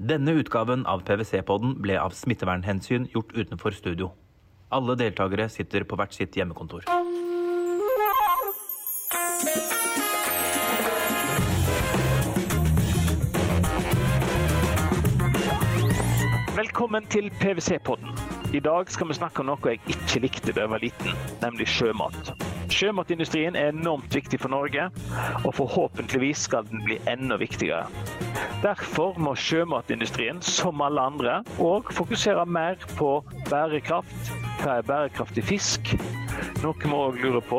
Denne utgaven av PVC-podden ble av smittevernhensyn gjort utenfor studio. Alle deltakere sitter på hvert sitt hjemmekontor. Velkommen til PVC-podden. I dag skal vi snakke om noe jeg ikke likte da jeg var liten, nemlig sjømat. Sjømatindustrien enormt viktig for Norge, og forhåpentligvis skal den bli enda viktigere. Derfor må sjømatindustrien, som alle andre, også fokusere mer på bærekraft. Hva bærekraftig fisk? Noe vi også lurer på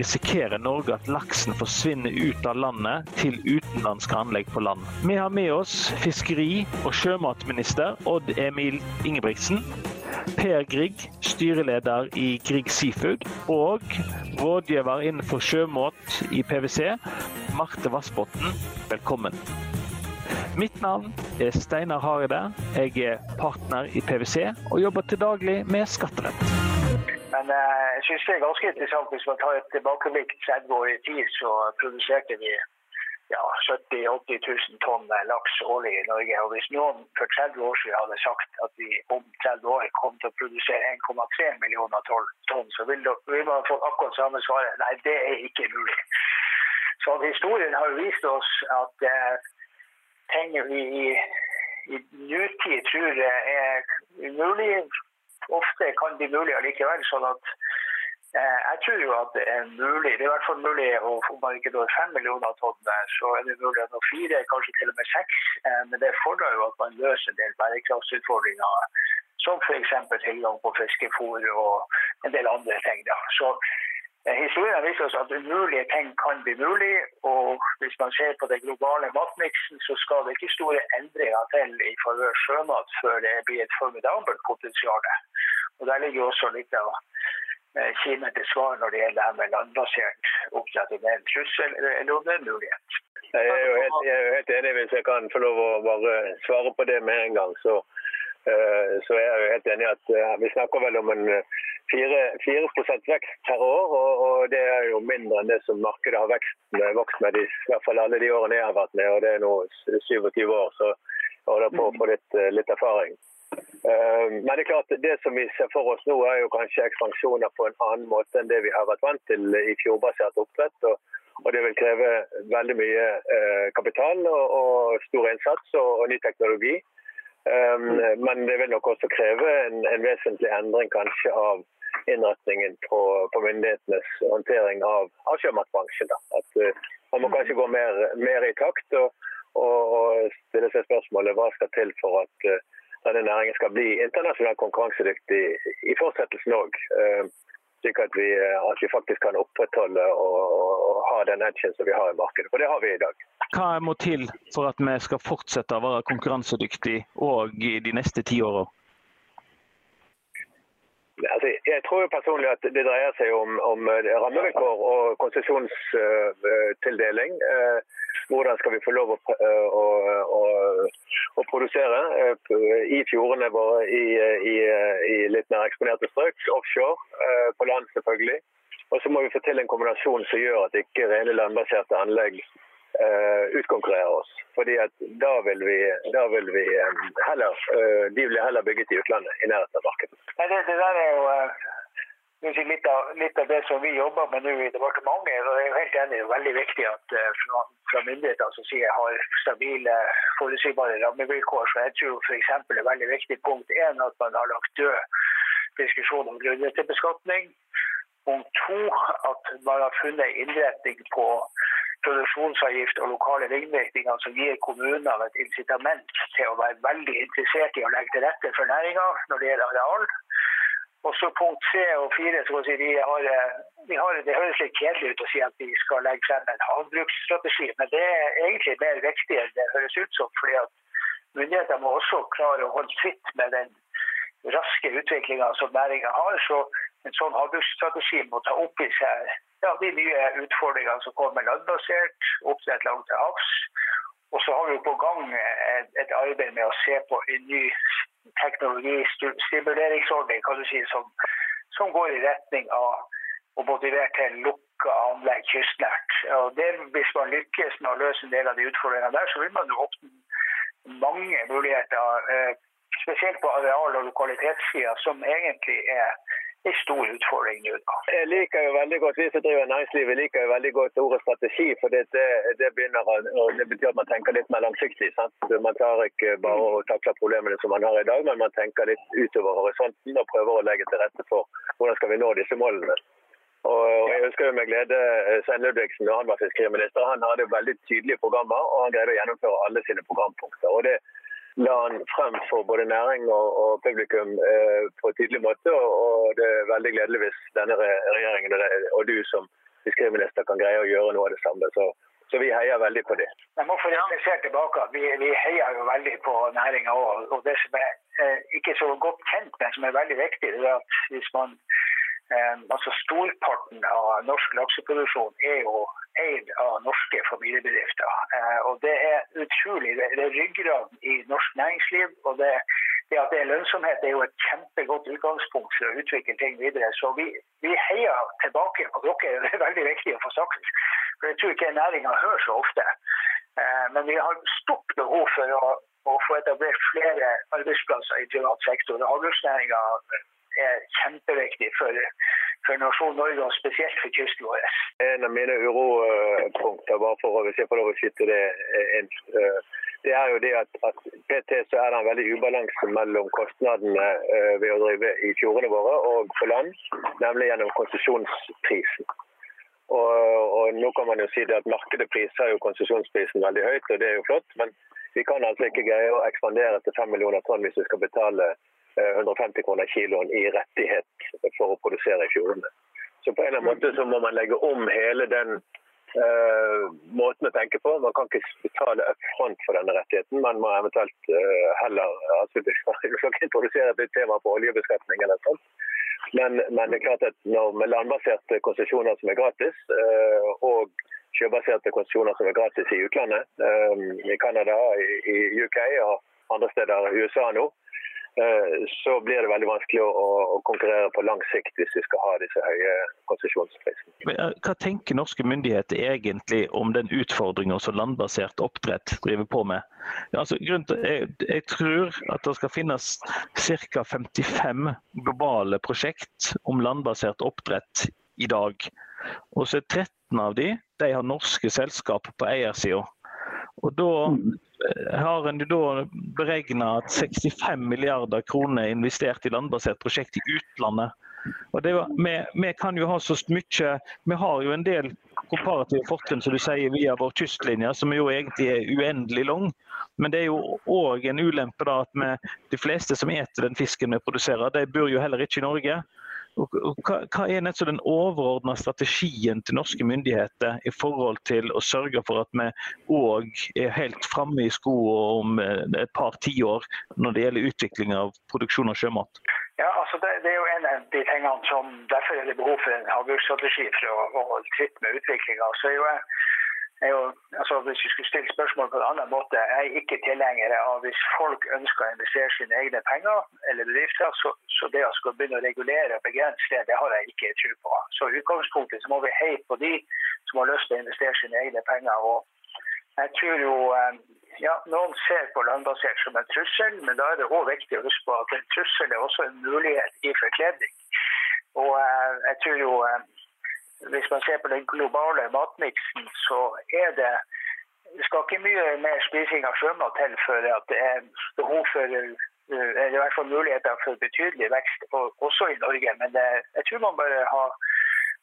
risikerer Norge at laksen forsvinner ut av landet til utenlandske anlegg på land? Vi har med oss fiskeri- og sjømatminister Odd Emil Ingebrigtsen, Per Grieg, styreleder i Grieg Seafood, og rådgiver innenfor sjømat i PVC, Marte Vassbotten. Velkommen. Mitt navn Steinar Harede. Jeg partner i PVC og jobber til daglig med skatterett. Men jeg synes det ganske interessant hvis man tar et tilbakeblikk 30 år i tid, så produserte vi 70-80 000 tonn laks årlig i Norge. Og hvis noen for 30 år siden hadde sagt at vi om 30 år kom til å produsere 1,3 millioner tonn, så ville man få akkurat samme svaret. Nei, det ikke mulig. Så historien har vist oss at ting vi i nutid tror mulig, ofte kan bli mulig allikevel, sånn at jeg tror jo at det mulig, det i hvert fall mulig, og om man ikke når 5 millioner tonn, så det mulig at når 4, kanskje til og med 6, men det fordrer jo at man løser en del bærekraftsutfordringer, som for eksempel tilgang på fiskefôr og en del andre ting. Så historien viser oss at umulige ting kan bli mulig, og hvis man ser på det globale matmiksen, så skal det ikke store endringer til i favør sjømat før det blir et formidabelt potensial. Og der ligger jo også litt av kimen til svar når det gjelder det her med landbasert oppdrett, om det en trussel eller om det en mulighet. Jeg er jo helt enig. Hvis jeg kan få lov å bare svare på det med en gang, så er jeg jo helt enig at vi snakker vel om en 4% vekst per år, og det er jo mindre enn det som markedet har vokst med, i hvert fall alle de årene jeg har vært med, og det er nå 27 år, så jeg holder på å få litt erfaring. Men det er klart, det som vi ser for oss nå er jo kanskje ekspansjoner på en annen måte enn det vi har vært vant til i fjordbasert oppdrett, og det vil kreve veldig mye kapital og stor innsats og ny teknologi. Men det vil nok også kreve en vesentlig endring kanskje av innretningen på myndighetenes håndtering av sjømatbransjen. Man må kanskje gå mer i takt og stille seg spørsmålet hva skal til for at denne næringen skal bli internasjonalt konkurransedyktig i fortsettelsen også, slik at vi faktisk kan opprettholde og ha den edgen som vi har i markedet, for det har vi i dag. Hva må til for at vi skal fortsette å være konkurransedyktig også i de neste 10 årene? Jeg tror jo personlig at det dreier seg om rammevilkår og konsesjonstildeling. Hvordan skal vi få lov å produsere i fjordene våre, i litt mer eksponerte strøk, offshore, på land selvfølgelig. Og så må vi få til en kombinasjon som gjør at ikke rene landbaserte anlegg utkonkurrerer oss. Fordi at da vil vi heller bygget i utlandet, i nærheten av markedet. Det der er jo litt av det som vi jobber med nå i departementet, og jeg er helt enig, det er veldig viktig at fra myndighetene som sier har stabile, forutsigbare rammevilkår, så jeg tror for eksempel det er veldig viktig punkt 1 at man har lagt død diskusjon om grunnrettebeskatning, punkt 2 at man har funnet innretning på produksjonsavgift og lokale ringvirkninger som gir kommunene et incitament til å være veldig interessert i å legge til rette for næringen når det gjelder areal. Og så punkt 3 og 4, så kan vi si det høres litt kjedelig ut å si at vi skal legge frem en havbruksstrategi, men det er egentlig mer viktig enn det høres ut som, fordi at myndigheter må også klare å holde tritt med den raske utviklingen som næringen har, så en sånn havbruksstrategi må ta opp i seg de nye utfordringene som kommer landbasert, oppdrett langt til havs. Og så har vi jo på gang et arbeid med å se på en ny teknologistimuleringsordning, kan du si, som går i retning av å motivere til lukket anlegg kystnært. Og hvis man lykkes med å løse en del av de utfordringene der, så vil man jo åpne mange muligheter, spesielt på areal- og lokalitetssiden, som egentlig er en stor utfordring nå. Jeg liker jo veldig godt, vi som driver næringsliv, vi liker jo veldig godt ordet strategi, for det begynner, og det betyr at man tenker litt mer langsiktig, sant? Man tar ikke bare å takle problemene som man har i dag, men man tenker litt utover horisonten og prøver å legge til rette for hvordan skal vi nå disse målene. Og jeg husker jo med glede Svein Ludvigsen, når han var fiskeriminister, han hadde veldig tydelige programmer, og han greide å gjennomføre alle sine programpunkter. Og det la han frem for både næring og publikum på en tydelig måte, og det er veldig gledelig hvis denne regjeringen og du som fiskeriminister kan greie å gjøre noe av det samme. Så vi heier veldig på det. Jeg må få refleksere tilbake. Vi heier jo veldig på næringen også, og det som er ikke så godt kjent, men som er veldig viktig, det er at hvis man altså storparten av norsk lakseproduksjon er jo eid av norske familiebedrifter, og det er utrolig, det er ryggraden i norsk næringsliv, og det at det er lønnsomhet er jo et kjempegodt utgangspunkt for å utvikle ting videre, så vi heier tilbake på dere, det er veldig viktig å få sagt, for jeg tror ikke næringen hører så ofte, men vi har stort behov for å få etablert flere arbeidsplasser i privat sektor, og havbruksnæringen er kjempeviktig for nasjonen Norge, og spesielt for kysten vår. En av mine uropunkter, bare for å se på lov å skytte det inn, det er jo det at PT så er det en veldig ubalanse mellom kostnadene ved å drive i fjordene våre og på land, nemlig gjennom konsesjonsprisen. Og nå kan man jo si det at markedet priser jo konsesjonsprisen veldig høyt, og det er jo flott, men vi kan altså ikke greie å ekspandere til 5 millioner tonn hvis vi skal betale 150 kroner kiloen i rettighet for å produsere i fjordene. Så på en eller annen måte så må man legge om hele den måten å tenke på. Man kan ikke betale upfront for denne rettigheten, man må eventuelt heller, altså vi skal ikke introdusere et tema på oljebeskatning eller sånt, men det er klart at med landbaserte konsesjoner som er gratis, og sjøbaserte konsesjoner som er gratis i utlandet, i Kanada, i UK og andre steder i USA nå, så blir det veldig vanskelig å konkurrere på lang sikt hvis vi skal ha disse høye konsesjonsprisene. Hva tenker norske myndigheter egentlig om den utfordringen som landbasert oppdrett driver på med? Jeg tror at det skal finnes ca. 55 globale prosjekt om landbasert oppdrett i dag. Og så 13 av de har norske selskaper på eiersiden. Og da har en beregnet at 65 milliarder kroner er investert i landbasert prosjekt i utlandet. Vi har jo en del komparative fortrinn, som du sier, via vår kystlinje, som jo egentlig er uendelig lang. Men det er jo også en ulempe da at de fleste som eter den fisken vi produserer, de bor jo heller ikke i Norge. Hva er nettopp den overordnede strategien til norske myndigheter i forhold til å sørge for at vi også er helt fremme i skoene om et par tiår når det gjelder utvikling av produksjon av sjømat? Ja, altså det er jo en av de tingene som derfor er det behov for en havbruksstrategi for å holde tritt med utviklingen. Så hvis vi skulle stille spørsmål på en annen måte, jeg er ikke tilhenger av hvis folk ønsker å investere sine egne penger eller bedrifter, så det å skulle begynne å regulere og begrense det, det har jeg ikke tro på. Så i utgangspunktet så må vi heie på de som har lyst til å investere sine egne penger, og jeg tror jo, ja, noen ser på landbasert som en trussel, men da er det også viktig å huske på at en trussel er også en mulighet i forkledning, og jeg tror jo, hvis man ser på den globale matmiksen, så er det skal ikke mye mer spising av sjømat til for at det er behov for, eller i hvert fall muligheter for betydelig vekst, også i Norge. Men jeg tror man bare har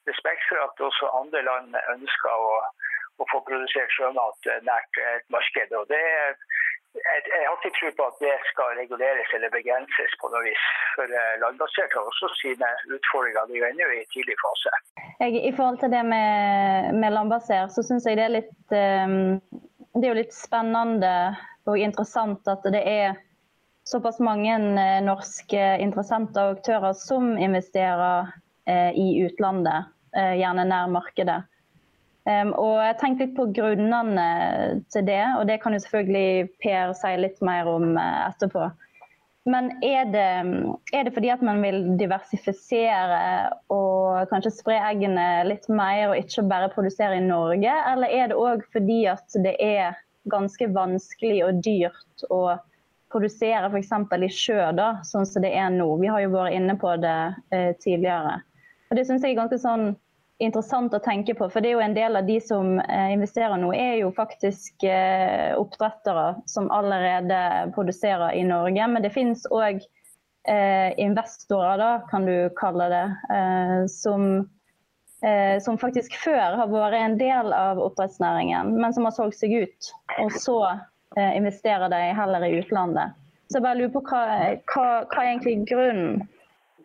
respekt for at også andre land ønsker å få produsert sjømat nært et marked. Og det er, jeg har ikke tro på at det skal reguleres eller begrenses på noe vis, for landbasert har også sine utfordringer, de er ennå i tidlig fase. I forhold til det med landbasert, så synes jeg det er litt spennende og interessant at det er såpass mange norske interessenter og aktører som investerer i utlandet, gjerne nær markedet. Og jeg tenkte litt på grunnene til det, og det kan jo selvfølgelig Per si litt mer om etterpå. Men er det fordi at man vil diversifisere og kanskje spre eggene litt mer og ikke bare produsere i Norge, eller er det også fordi at det er ganske vanskelig og dyrt å produsere for eksempel i sjø da, sånn som det nå. Vi har jo vært inne på det tidligere. Og det synes jeg ganske sånn interessant å tenke på, for det jo en del av de som investerer nå, jo faktisk oppdrettere som allerede produserer i Norge, men det finnes også investorer da, kan du kalle det, som faktisk før har vært en del av oppdrettsnæringen, men som har solgt seg ut, og så investerer de heller i utlandet. Så jeg bare lurer på hva egentlig er grunnen?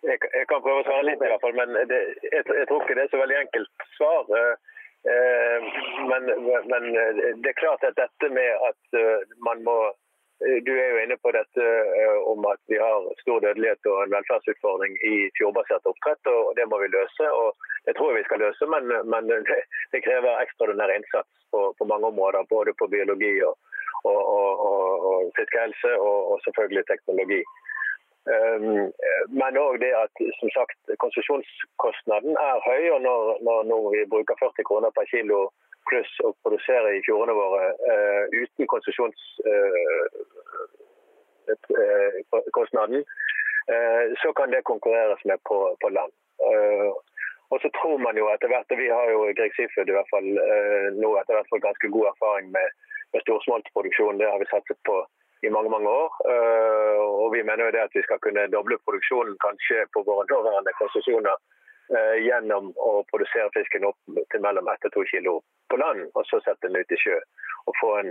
Jeg kan prøve å svare litt i hvert fall, men jeg tror ikke det så veldig enkelt svar. Men det er klart at dette med at man må... Du jo inne på dette om at vi har stor dødelighet og en velferdsutfordring i fjordbasert oppdrett, og det må vi løse, og det tror jeg vi skal løse, men det krever ekstraordinær innsats på mange områder, både på biologi og fiskehelse og selvfølgelig teknologi. Men også det at, som sagt, konsesjonskostnaden høy, og når vi bruker 40 kroner per kilo pluss å produsere i fjordene våre uten konsesjonskostnaden, så kan det konkurreres med på land. Og så tror man jo etter hvert, og vi har jo i Grieg Seafood i hvert fall nå etter hvert fått ganske god erfaring med storsmoltproduksjon, det har vi satset på i mange, mange år. Og vi mener jo det at vi skal kunne doble produksjonen kanskje på våre nåværende konsesjoner gjennom å produsere fisken opp til mellom 1-2 kilo på land, og så sette den ut i sjø og få en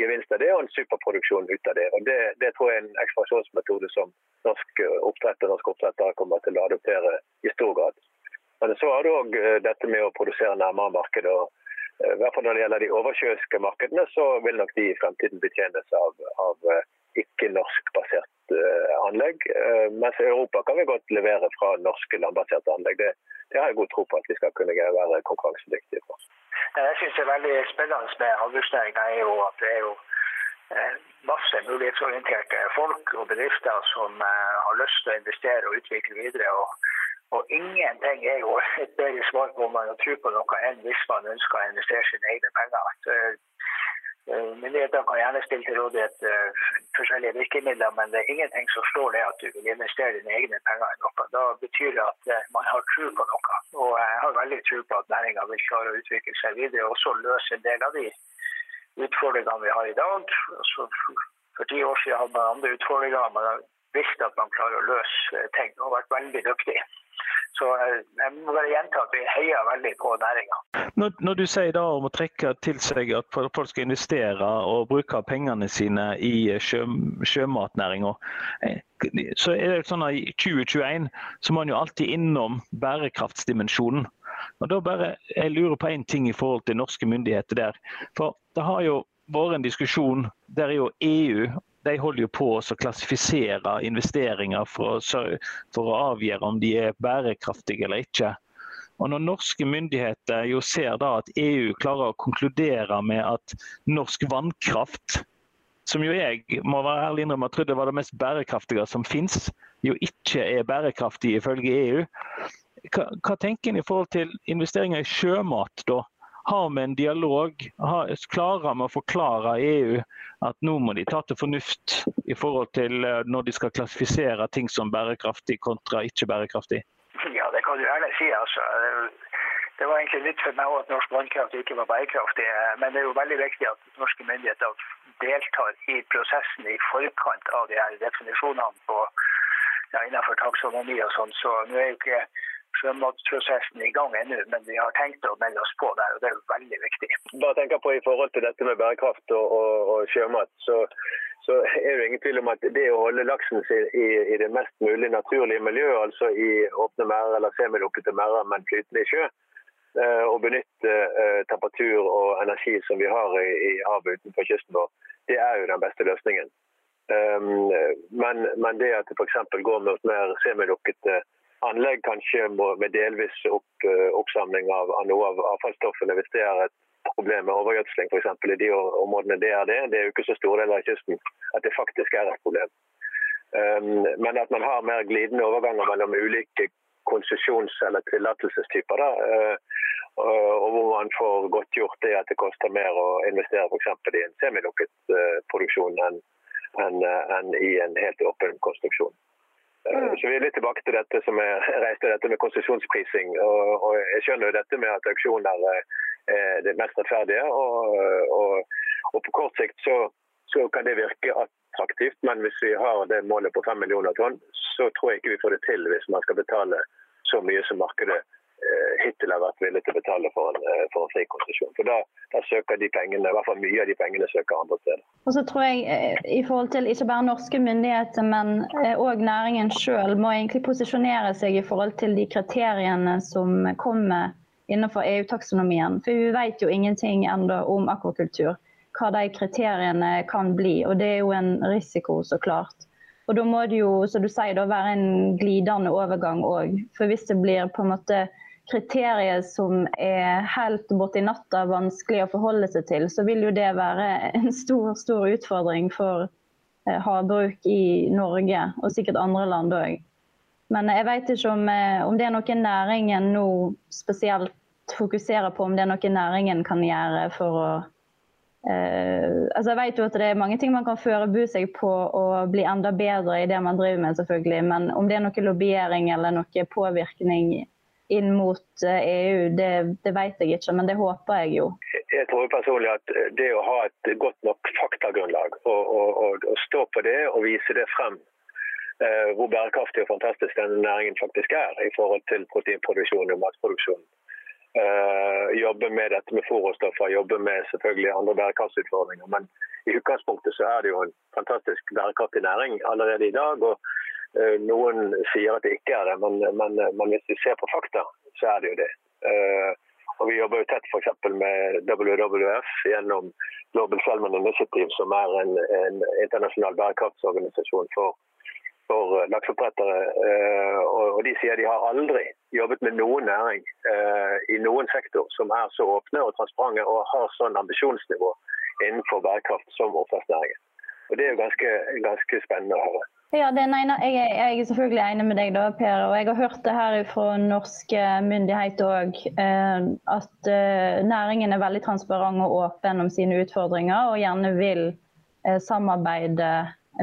gevinst av det og en superproduksjon ut av det. Og det tror jeg en ekspansjonsmetode som norsk oppdrett og norsk oppdrettere kommer til å adoptere i stor grad. Men så har det også dette med å produsere nærmere markedet, og i hvert fall når det gjelder de oversjøiske markedene, så vil nok de i fremtiden betjenes av ikke-norskbasert anlegg, mens i Europa kan vi godt levere fra norske landbaserte anlegg. Det har jeg god tro på at vi skal kunne være konkurransedyktige på. Jeg synes det er veldig spennende med havbruksnæringen at det jo masse mulighetsorienterte folk og bedrifter som har lyst til å investere og utvikle videre. Og ingenting jo et bedre svar på om man tror på noe enn hvis man ønsker å investere sine egne penger. Myndigheter kan gjerne stille til rådighet forskjellige virkemidler, men det ingenting som slår det at du vil investere dine egne penger i noe. Da betyr det at man har tro på noe, og jeg har veldig tro på at næringen vil klare å utvikle seg videre, og så løse en del av de utfordringene vi har i dag. For 10 år siden hadde man andre utfordringer, man har visst at man klarer å løse ting, og vært veldig dyktig. Så jeg må bare gjenta at vi heier veldig på næringen. Når du sier da om å trekke til seg at folk skal investere og bruke pengene sine i sjømatnæringen, så det jo sånn at i 2021 så må man jo alltid innom bærekraftsdimensjonen. Og da bare jeg lurer på en ting i forhold til norske myndigheter der. For det har jo vært en diskusjon, der jo EU de holder jo på å klassifisere investeringer for å avgjøre om de bærekraftige eller ikke. Og når norske myndigheter jo ser da at EU klarer å konkludere med at norsk vannkraft, som jo jeg må være ærlig innrømme og trodde var det mest bærekraftige som finnes, jo ikke bærekraftig ifølge EU. Hva tenker dere i forhold til investeringer i sjømat da? Har vi en dialog? Klarer vi å forklare EU at nå må de ta til fornuft i forhold til når de skal klassifisere ting som bærekraftig kontra ikke bærekraftig? Ja, det kan du gjerne si. Det var egentlig nytt for meg at norsk vannkraft ikke var bærekraftig, men det jo veldig viktig at norske myndigheter deltar i prosessen i forkant av de her definisjonene innenfor taksonomi og sånt, så nå jo ikke sjømatprosessen i gang ennå, men vi har tenkt å melde oss på der, og det jo veldig viktig. Bare tenker på i forhold til dette med bærekraft og sjømat, så jo ingen tvil om at det å holde laksen i det mest mulig naturlige miljøet, altså i åpne merder eller semilukkede merder, men flytende i sjø, og benytte temperatur og energi som vi har i havet utenfor kysten vår, det jo den beste løsningen. Men det at det for eksempel går mot mer semilukkede anlegg kanskje med delvis oppsamling av noe av avfallsstoffene hvis det et problem med overgjødsling, for eksempel i de områdene det det jo ikke så stor del av kysten at det faktisk et problem. Men at man har mer glidende overganger mellom ulike konsesjons- eller tillatelsestyper, og hvor man får godtgjort det at det koster mer å investere for eksempel i en semilukket produksjon enn i en helt åpen konstruksjon. Så vi er litt tilbake til dette som jeg reiste dette med konsesjonsprising, og jeg skjønner jo dette med at auksjoner er det mest rettferdige, og på kort sikt så kan det virke attraktivt, men hvis vi har det målet på 5 millioner tonn, så tror jeg ikke vi får det til hvis man skal betale så mye som markedet hittil har vært villig til å betale for en fri konsesjon. For da søker de pengene, i hvert fall mye av de pengene søker andre steder. Og så tror jeg i forhold til ikke bare norske myndigheter, men også næringen selv må egentlig posisjonere seg i forhold til de kriteriene som kommer innenfor EU-taksonomien. For vi vet jo ingenting enda om akvakultur, hva de kriteriene kan bli, og det er jo en risiko så klart. Og da må det jo, som du sier, være en glidende overgang også. For hvis det blir på en måte kriterier som er helt bort i natta vanskelig å forholde seg til, så vil jo det være en stor utfordring for havbruk i Norge, og sikkert andre land også. Men jeg vet ikke om det er noe næringen nå spesielt fokuserer på, om det er noe næringen kan gjøre for å... Jeg vet jo at det er mange ting man kan forberede seg på og bli enda bedre i det man driver med selvfølgelig, men om det er noe lobbyering eller noe påvirkning inn mot EU, det vet jeg ikke, men det håper jeg jo. Jeg tror personlig at det å ha et godt nok faktagrunnlag og stå på det og vise det frem hvor bærekraftig og fantastisk denne næringen faktisk er i forhold til proteinproduksjon og matproduksjon, jobbe med dette med fôrstoffer, jobbe med selvfølgelig andre bærekraftsutfordringer, men i utgangspunktet så er det jo en fantastisk bærekraftig næring allerede i dag, og noen sier at det ikke er det, men hvis vi ser på fakta, så er det jo det. Og vi jobber jo tett for eksempel med WWF gjennom Global Salmon Initiative, som er en internasjonal bærekraftsorganisasjon for lakseoppdrettere, og de sier de har aldri jobbet med noen næring i noen sektor som er så åpne og transparente og har sånn ambisjonsnivå innenfor bærekraft som oppdrettsnæringen. Og det er jo ganske spennende å høre. Ja, jeg er selvfølgelig enig med deg da, Per, og jeg har hørt det her fra norske myndigheter også, at næringen er veldig transparent og åpen om sine utfordringer, og gjerne vil samarbeide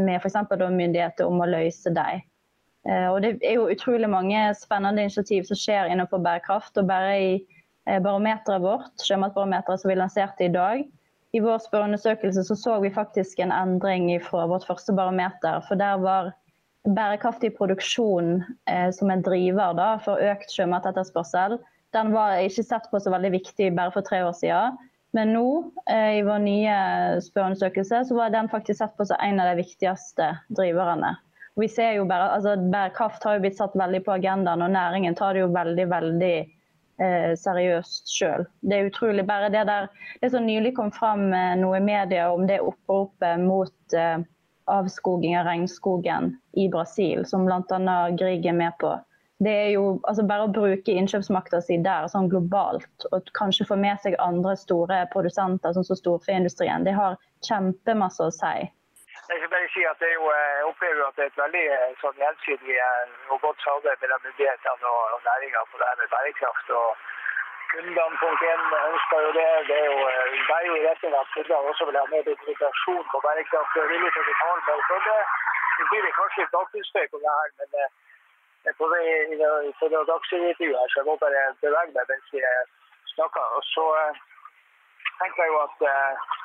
med for eksempel myndigheter om å løse deg. Og det er jo utrolig mange spennende initiativ som skjer innenfor bærekraft, og bare i barometeret vårt, sjømatbarometeret som vi lanserte i dag, i vår spørreundersøkelse så vi faktisk en endring fra vårt første barometer, for der var bærekraftig produksjon som en driver for økt sjømatetterspørsel. Den var ikke sett på så veldig viktig bare for 3 år siden, men nå, i vår nye spørreundersøkelse, så var den faktisk sett på som en av de viktigste driverne. Vi ser jo bare, bærekraft har jo blitt satt veldig på agendaen, og næringen tar det jo veldig seriøst selv. Det er utrolig, bare det der, det som nylig kom frem noe i media om det oppropet mot avskoging av regnskogen i Brasil, som blant annet Grieg er med på. Det er jo bare å bruke innkjøpsmakten sin der, sånn globalt, og kanskje få med seg andre store produsenter, sånn som storfeindustrien. Det har kjempemasse å si. Jeg skal bare si at jeg opplever at det er et veldig gjensidig og godt samarbeid mellom myndighetene og næringen på det her med bærekraft. Kundene, punkt 1, ønsker jo det. Det er jo i retning at kundene også vil ha mer dokumentasjon på bærekraft. Det er villig til å betale med for det. Det blir kanskje litt bakgrunnsstøy på det her, men på det dagsintervjuet her, så jeg må bare bevege meg mens vi snakker. Og så tenker jeg jo at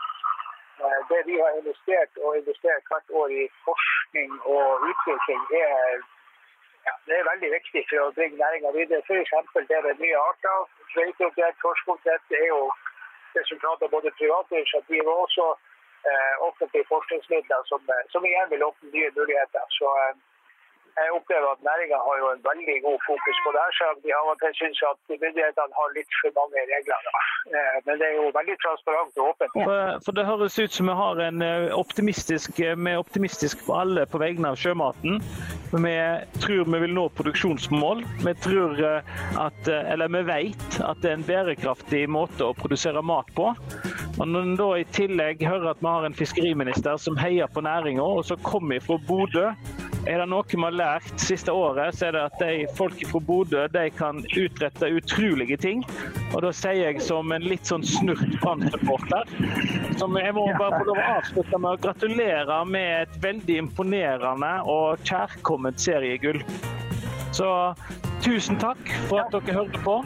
det vi har investert hvert år i forskning og utvikling, det er veldig viktig for å bringe næringen videre. For eksempel det med nye arter, kveiteoppdrett, torskoppdrett, det er jo resultat av både private initiativ og også offentlige forskningsmidler, som igjen vil åpne nye muligheter. Så jeg opplever at næringen har jo en veldig god fokus på det her, så de har vært synes at myndighetene har litt for mange regler. Men det er jo veldig transparent og åpent. For det høres ut som vi har en optimistisk på alle på vegne av sjømaten. Vi tror vi vil nå produksjonsmål. Vi vet at det er en bærekraftig måte å produsere mat på. Og når vi da i tillegg hører at vi har en fiskeriminister som heier på næringen, og så kommer vi fra Bodø. Er det noe vi har lært siste året, så er det at folk fra Bodø kan utrette utrolige ting, Og da sier jeg som en litt sånn snurt brannsupporter, som jeg må bare få lov å avslutte med å gratulere med et veldig imponerende og kjærkommet seriegull. Så tusen takk for at dere hørte på.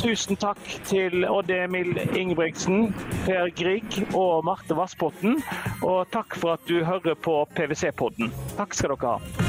Tusen takk til Odd Emil Ingebrigtsen, Per Grieg og Marte Vassbotten. Og takk for at du hører på PVC-podden. Takk skal dere ha.